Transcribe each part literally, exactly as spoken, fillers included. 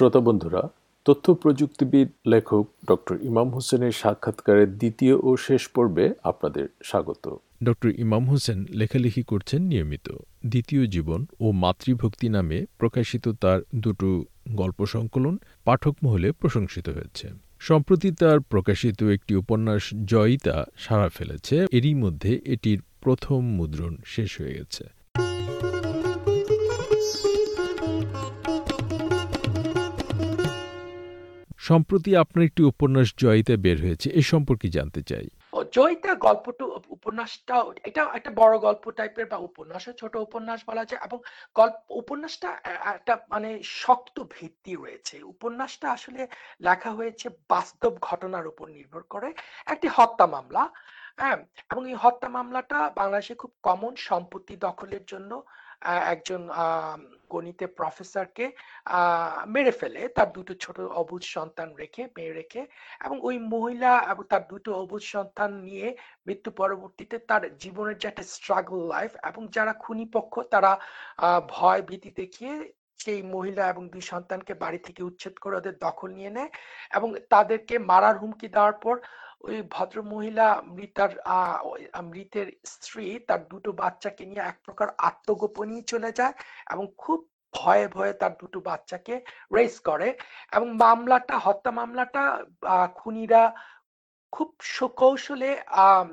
শ্রোতা বন্ধুরা, তথ্য প্রযুক্তিবিদ লেখক ডক্টর ইমাম হোসেনের সাক্ষাৎকারের দ্বিতীয় ও শেষ পর্বে আপনাদের স্বাগত। ডক্টর ইমাম হোসেন লেখালেখি করছেন নিয়মিত। দ্বিতীয় জীবন ও মাতৃভক্তি নামে প্রকাশিত তার দুটো গল্প সংকলন পাঠক মহলে প্রশংসিত হয়েছে। সম্প্রতি তার প্রকাশিত একটি উপন্যাস জয়িতা সাড়া ফেলেছে। এরই মধ্যে এটির প্রথম মুদ্রণ শেষ হয়ে গেছে। সম্প্রতি আপনার একটি উপন্যাস জয়িতা বের হয়েছে, এ সম্পর্কে জানতে চাই। জয়িতা গল্পটা উপন্যাসটা এটা একটা বড় গল্প টাইপের বা উপন্যাস, ছোট উপন্যাস বলা যায়। এবং গল্প উপন্যাসটা একটা মানে শক্ত ভিত্তি রয়েছে। উপন্যাসটা আসলে লেখা হয়েছে বাস্তব ঘটনার উপর নির্ভর করে, একটি হত্যা মামলা। হ্যাঁ, এবং এই হত্যা মামলাটা বাংলাদেশে খুব কমন। সম্পত্তি দখলের জন্য একজন গণিতে প্রফেসরকে মেরে ফেলে, তার দুটো ছোট অবুজ সন্তান রেখে মেয়ে রেখে। এবং ওই মহিলা এবং তার দুটো অবুজ সন্তান নিয়ে মৃত্যু পরবর্তীতে তার জীবনের যে একটা স্ট্রাগল লাইফ, এবং যারা খুনি পক্ষ তারা ভয় ভীতি দেখিয়ে সেই মহিলা এবং দুই সন্তানকে বাড়ি থেকে উচ্ছেদ করে ওদের দখল নিয়ে নেয়। এবং তাদেরকে মারার হুমকি দেওয়ার পর ওই ভদ্র মহিলা মৃতার মৃতের স্ত্রী তার দুটো বাচ্চাকে নিয়ে এক প্রকার আত্মগোপনেই চলে যায় এবং খুব ভয়ে ভয়ে তার দুটো বাচ্চাকে রেজ করে। এবং মামলাটা হত্যা মামলাটা খুনিরা খুব সুকৌশলে আহ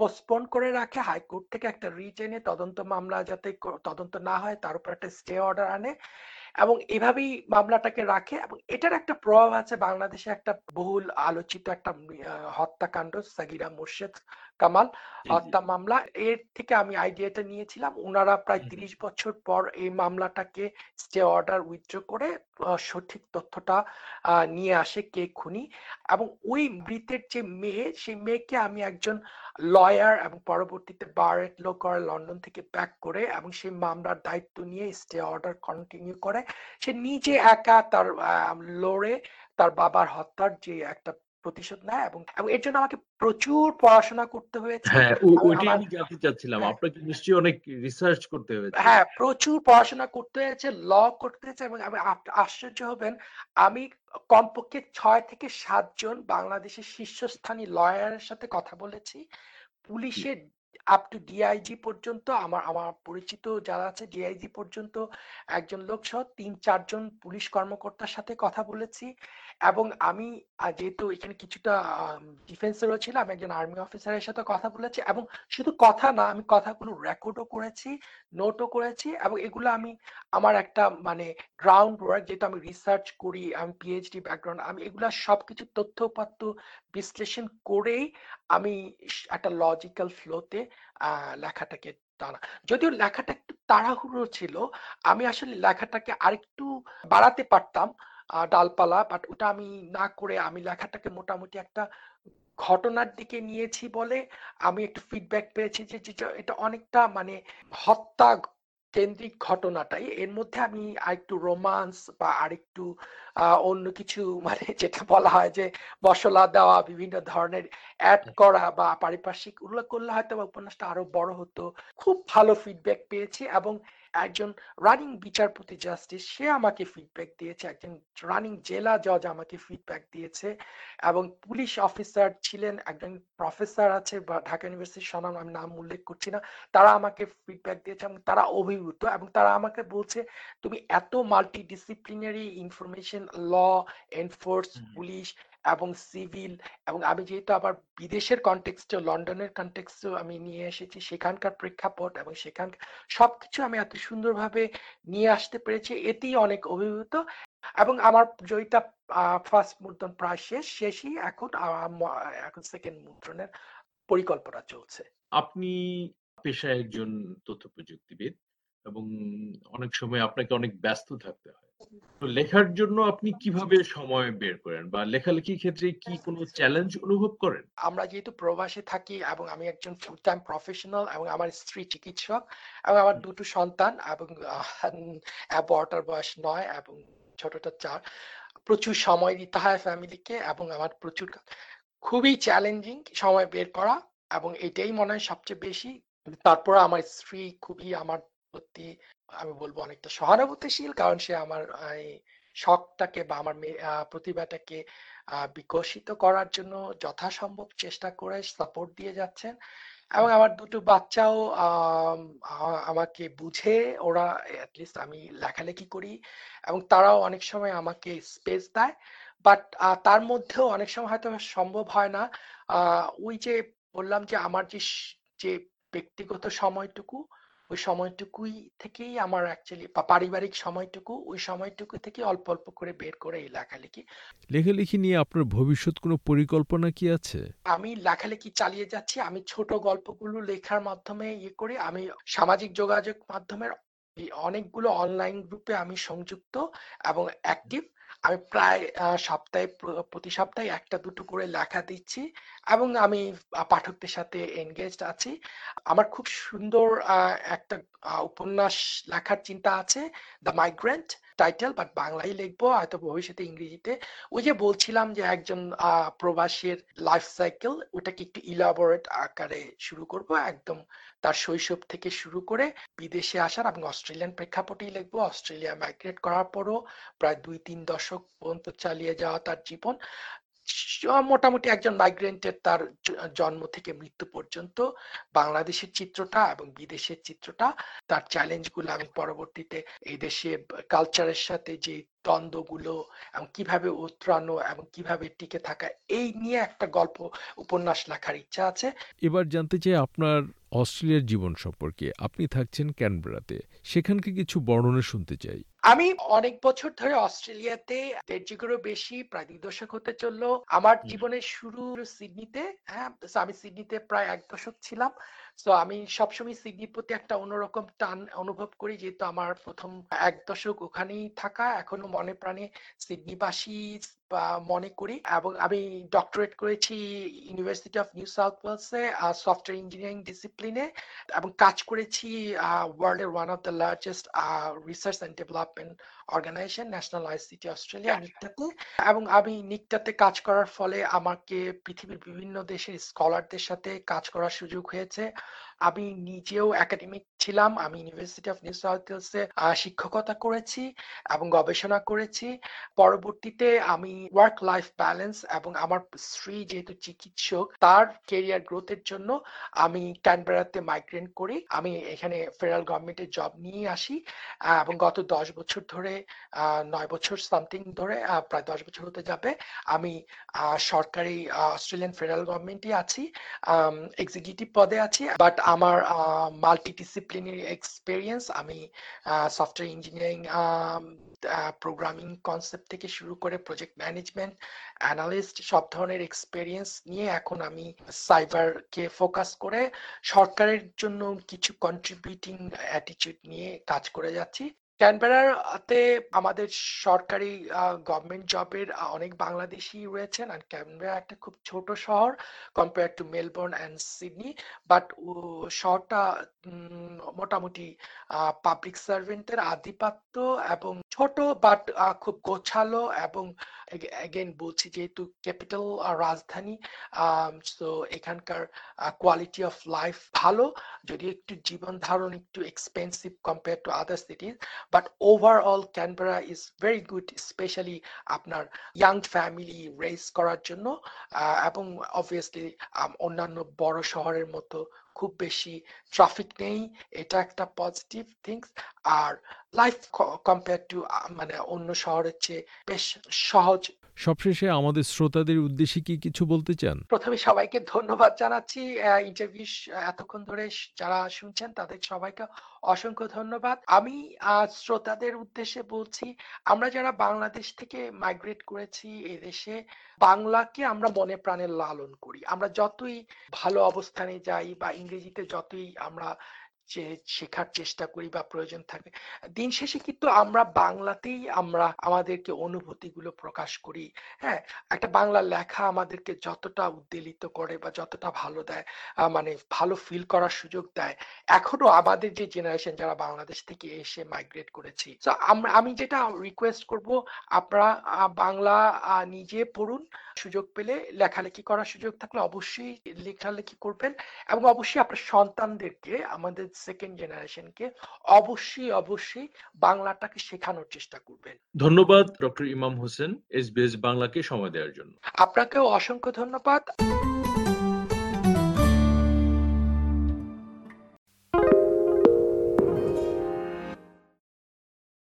পোস্টপোন করে রাখে, হাইকোর্ট থেকে একটা রিট এনে তদন্ত মামলা যাতে তদন্ত না হয় তার উপর একটা স্টে অর্ডার আনে এবং এভাবেই মামলাটাকে রাখে। এবং এটার একটা প্রভাব আছে বাংলাদেশে, একটা বহুল আলোচিত একটা হত্যাকাণ্ড সগীরা মোর্শেদ কামাল হত্যা মামলা, এর থেকে আমি আইডিয়াটা নিয়েছিলাম। ওনারা প্রায় তিরিশ বছর পর এই মামলাটাকে স্টে অর্ডার উইথড্র করে সঠিক তথ্যটা নিয়ে আসে কে খুনি। এবং ওই মৃতের যে মেয়ে, সেই মেয়েকে আমি একজন লয়ার এবং পরবর্তীতে বারেট ল করে লন্ডন থেকে ব্যাক করে এবং সেই মামলার দায়িত্ব নিয়ে স্টে অর্ডার কন্টিনিউ করে সে নিজে একা তার লড়ে তার বাবার হত্যার যে একটা প্রতিশোধ নেয়। এবং এর জন্য আমাকে প্রচুর পড়াশোনা করতে হয়েছে। হ্যাঁ, ওইটাই আমি জানতে চাচ্ছিলাম। আপনাকে নিশ্চয়ই অনেক রিসার্চ করতে হয়েছে। হ্যাঁ, প্রচুর পড়াশোনা করতে হয়েছে, ল করতে হয়েছে। এবং আশ্চর্য হবেন, আমি কমপক্ষে ছয় থেকে সাতজন বাংলাদেশের শীর্ষস্থানীয় লয়ারের সাথে কথা বলেছি, পুলিশের আপ টু ডিআইজি পর্যন্ত। আমার আমার পরিচিত যারা আছে ডিআইজি পর্যন্ত একজন লোক সহ তিন চারজন পুলিশ কর্মকর্তার সাথে কথা বলেছি। এবং আমি যেহেতু এখানে কিছুটা ডিফেন্সেরও ছিলাম, আমি একজন আর্মি অফিসারের সাথে কথা বলেছি। এবং শুধু কথা না, আমি কথাগুলো রেকর্ডও করেছি, নোটও করেছি। এবং এগুলো আমি আমার একটা মানে গ্রাউন্ড ওয়ার্ক, যেহেতু আমি রিসার্চ করি, আমি পিএইচডি ব্যাকগ্রাউন্ড, আমি এগুলো সব কিছু তথ্য উপাত্ত বিশ্লেষণ করেই আমি একটা লজিক্যাল ফ্লোতে লেখাটাকে টানা। যদিও লেখাটা একটু তাড়াহুড়ো ছিল, আমি আসলে লেখাটাকে আরেকটু বাড়াতে পারতাম ডালপালা, বাট ওটা আমি না করে আমি লেখাটাকে মোটামুটি একটা ঘটনার দিকে নিয়েছি বলে আমি একটু ফিডব্যাক পেয়েছি যে এটা অনেকটা মানে হত্যা কেন্দ্রিক ঘটনাটাই। এর মধ্যে আমি আরেকটু রোমান্স বা আরেকটু অন্য কিছু মানে যেটা বলা হয় যে মশলা দেওয়া, বিভিন্ন ধরনের অ্যাড করা বা পারিপার্শ্বিক উল্লেখ করলে হয়তো উপন্যাসটা আরো বড় হতো। খুব ভালো ফিডব্যাক পেয়েছি। এবং একজন রানিং বিচারপতি জাস্টিস সে আমাকে ফিডব্যাক দিয়েছে, একজন রানিং জেলা জজ আমাকে ফিডব্যাক দিয়েছে, এবং পুলিশ অফিসার ছিলেন, একজন প্রফেসর আছে বা ঢাকা ইউনিভার্সিটির স্বনাম আমি নাম উল্লেখ করছি না, তারা আমাকে ফিডব্যাক দিয়েছে এবং তারা অভিভূত। এবং তারা আমাকে বলছে তুমি এত multidisciplinary information, law enforce, police এবং সিভিল, এবং আমি যেহেতু আবার বিদেশের কনটেক্সটে লন্ডনের কনটেক্সটে আমি নিয়ে এসেছি সেখানকার প্রেক্ষাপট এবং সেখানকার সবকিছু আমি এত সুন্দরভাবে নিয়ে আসতে পেরেছি, এতেই অনেক অভিভূত। এবং আমার জয়িতা ফার্স্ট মুদ্রণ প্রায় শেষ, শেষই এখন এখন সেকেন্ড মুদ্রণের পরিকল্পনা চলছে। আপনি পেশায় একজন তথ্য প্রযুক্তিবিদ এবং অনেক সময় আপনাকে অনেক ব্যস্ত থাকতে হয়, তো লেখার জন্য আপনি কিভাবে সময় বের করেন বা লেখালেখির ক্ষেত্রে কি কোনো চ্যালেঞ্জ অনুভব করেন? আমরা যেহেতু প্রবাসে থাকি এবং আমি একজন ফুল টাইম প্রফেশনাল এবং আমার স্ত্রী চিকিৎসক এবং আমার দুটো সন্তান, এবং বড়টার বয়স নয় এবং ছোটটা চার, প্রচুর সময় দিতে হয় ফ্যামিলিকে। এবং আমার প্রচুর খুবই চ্যালেঞ্জিং সময় বের করা, এবং এটাই মনে হয় সবচেয়ে বেশি। তারপরে আমার স্ত্রী খুবই আমার প্রতি আমি বলবো অনেকটা সহানুভূতিশীল, কারণ সে আমার শখটাকে বা আমার প্রতিভাটাকে বিকশিত করার জন্য যথাসম্ভব চেষ্টা করে সাপোর্ট দিয়ে যাচ্ছেন। এবং আমার দুটো বাচ্চাও আমাকে বুঝে, ওরা অ্যাটলিস্ট আমি লেখালেখি করি এবং তারাও অনেক সময় আমাকে স্পেস দেয়, বাট তার মধ্যেও অনেক সময় হয়তো সম্ভব হয় না। ওই যে বললাম যে আমার যে যে ব্যক্তিগত সময়টুকু, ওই সময়টুকুই থেকেই আমার অ্যাকচুয়ালি পারিবারিক সময়টুকু, ওই সময়টুকু থেকে অল্প অল্প করে বের করে এই লেখালেখি। লেখালেখি নিয়ে আপনার ভবিষ্যৎ কোনো পরিকল্পনা কি আছে? আমি লেখালেখি চালিয়ে যাচ্ছি। আমি ছোট গল্পগুলো লেখার মাধ্যমে ইয়ে করি। আমি সামাজিক যোগাযোগ মাধ্যমের অনেকগুলো অনলাইন গ্রুপে আমি সংযুক্ত এবং অ্যাক্টিভ। আমি প্রায় সপ্তাহে প্রতি সপ্তাহে একটা দুটো করে লেখা দিচ্ছি এবং আমি পাঠকদের সাথে এনগেজড আছি। আমার খুব সুন্দর একটা উপন্যাস লেখার চিন্তা আছে, দ্য মাইগ্রেন্ট টাইটেল, বাট বাংলায় লিখবো, হয়তো ভবিষ্যতে ইংরেজিতে। ওই যে বলছিলাম যে একজন প্রবাসীর লাইফ সাইকেল, ওটাকে একটু ইলাবোরেট আকারে শুরু করব, একদম তার শৈশব থেকে শুরু করে বিদেশে আসার। আমি অস্ট্রেলিয়ান প্রেক্ষাপটেই লিখবো, অস্ট্রেলিয়া মাইগ্রেট করার পরও প্রায় দুই তিন দশক পর্যন্ত চালিয়ে যাওয়া তার জীবন, মোটামুটি একজন মাইগ্রেন্টের তার জন্ম থেকে মৃত্যু পর্যন্ত বাংলাদেশের চিত্রটা এবং বিদেশের চিত্রটা, তার চ্যালেঞ্জগুলো, এবং পরবর্তীতে এই দেশে কালচারের সাথে যে দ্বন্দ্বগুলো এবং কিভাবে উত্তরানো এবং কিভাবে টিকে থাকা, এই নিয়ে একটা গল্প উপন্যাস লেখার ইচ্ছা আছে। এবার জানতে চাই আপনার অস্ট্রেলিয়ার জীবন সম্পর্কে। আপনি থাকছেন ক্যানবেরাতে, সেখানকে কিছু বর্ণনা শুনতে চাই। আমি অনেক বছর ধরে অস্ট্রেলিয়াতে, দেড় যুগেরও বেশি, প্রায় দুই দশক হতে চললো। আমার জীবনের শুরু সিডনিতে, হ্যাঁ আমি সিডনিতে প্রায় এক দশক ছিলাম। তো আমি সবসময় সিডনির প্রতি একটা অন্যরকম টান অনুভব করি, যেহেতু আমার প্রথম এক দশক ওখানেই থাকা। এখনো মনে প্রাণে সিডনিবাসী মনে করি। এবং আমি ডক্টরেট করেছি ইউনিভার্সিটি অফ নিউ সাউথ ওয়েলসে সফটওয়্যার ইঞ্জিনিয়ারিং ডিসিপ্লিনে, এবং কাজ করেছি ওয়ার্ল্ডের one of the largest research and development organisation national ICT Australia, নিকটাতে। এবং আমি নিকটাতে কাজ করার ফলে আমাকে পৃথিবীর বিভিন্ন দেশের স্কলারদের সাথে কাজ করার সুযোগ হয়েছে। আমি নিজেও একাডেমিক ছিলাম। আমি ইউনিভার্সিটি অফ নিউ সাউথ ওয়েলসে শিক্ষকতা করেছি এবং গবেষণা করেছি। পরবর্তীতে আমি ওয়ার্ক লাইফ ব্যালেন্স এবং আমার স্ত্রী যেহেতু চিকিৎসক, তার ক্যারিয়ার গ্রোথের জন্য আমি ক্যানবেরাতে মাইগ্রেন্ট করি। আমি এখানে ফেডারেল গভর্নমেন্টের জব নিয়ে আসি এবং গত দশ বছর ধরে নয় বছর সামথিং ধরে প্রায় দশ বছর হতে যাবে আমি সরকারি অস্ট্রেলিয়ান ফেডারেল গভর্নমেন্টই আছি, এক্সিকিউটিভ পদে আছি। বাট আমার মাল্টি ডিসিপ্লিনারি এক্সপিরিয়েন্স, আমি সফটওয়্যার ইঞ্জিনিয়ারিং, প্রোগ্রামিং কনসেপ্ট থেকে শুরু করে প্রজেক্ট ম্যানেজমেন্ট, অ্যানালিস্ট, সব ধরনের এক্সপিরিয়েন্স নিয়ে এখন আমি সাইবারকে ফোকাস করে সরকারের জন্য কিছু কন্ট্রিবিউটিং অ্যাটিটিউড নিয়ে কাজ করে যাচ্ছি। ক্যানবেরাতে আমাদের সরকারি গভর্নমেন্ট জবের অনেক বাংলাদেশি রয়েছেন। আর ক্যানবেরা একটা খুব ছোট শহর compare to Melbourne and Sydney, but শহরটা মোটামুটি পাবলিক সার্ভেন্টের আধিপত্য এবং ছোট, বাট খুব গোছালো। এবং এগেন বলছি, যেহেতু ক্যাপিটাল রাজধানী, সো এখানকার কোয়ালিটি অফ লাইফ ভালো, যদি একটু জীবন ধারণ একটু expensive compare to other cities. But overall, Canberra is very good, especially আপনার young family raise করার জন্য, এবং obviously অন্যান্য বড় শহরের মতো খুব বেশি ট্রাফিক নেই, এটা একটা পজিটিভ থিংস। আর লাইফ কম্পেয়ার টু মানে অন্য শহরের চেয়ে বেশ সহজ। সবশেষে আমাদের শ্রোতাদের উদ্দেশ্যে কি কিছু বলতে চান? প্রথমে সবাইকে ধন্যবাদ জানাচ্ছি ইন্টারভিউ এতক্ষণ ধরে যারা শুনছেন তাদের সবাইকে অসংখ্য ধন্যবাদ। আমি শ্রোতাদের উদ্দেশ্যে বলছি, আমরা যারা বাংলাদেশ থেকে মাইগ্রেট করেছি এদেশে, বাংলাকে আমরা মনে প্রাণে লালন করি। আমরা যতই ভালো অবস্থানে যাই বা ইংরেজিতে যতই আমরা যে শেখার চেষ্টা করি বা প্রয়োজন থাকে, দিন শেষে কিন্তু আমরা বাংলাতেই আমরা আমাদেরকে অনুভূতিগুলো প্রকাশ করি। হ্যাঁ, একটা বাংলা লেখা আমাদেরকে যতটা উদ্বেলিত করে বা যতটা ভালো দেয়, মানে ভালো ফিল করার সুযোগ দেয়, এখনো আমাদের যে জেনারেশন যারা বাংলাদেশ থেকে এসে মাইগ্রেট করেছি, তো আমরা আমি যেটা রিকোয়েস্ট করব, আপনারা বাংলা নিজে পড়ুন, সুযোগ পেলে লেখালেখি করার সুযোগ থাকলে অবশ্যই লেখালেখি করবেন। এবং অবশ্যই আপনার সন্তানদেরকে, আমাদের সেকেন্ড জেনারেশনকে অবশ্যই অবশ্যই বাংলাটাকে শেখানোর চেষ্টা করবেন। ধন্যবাদ ডক্টর ইমাম হোসেন এসবিএস বাংলাকে সময় দেওয়ার জন্য। আপনাকেও অসংখ্য ধন্যবাদ।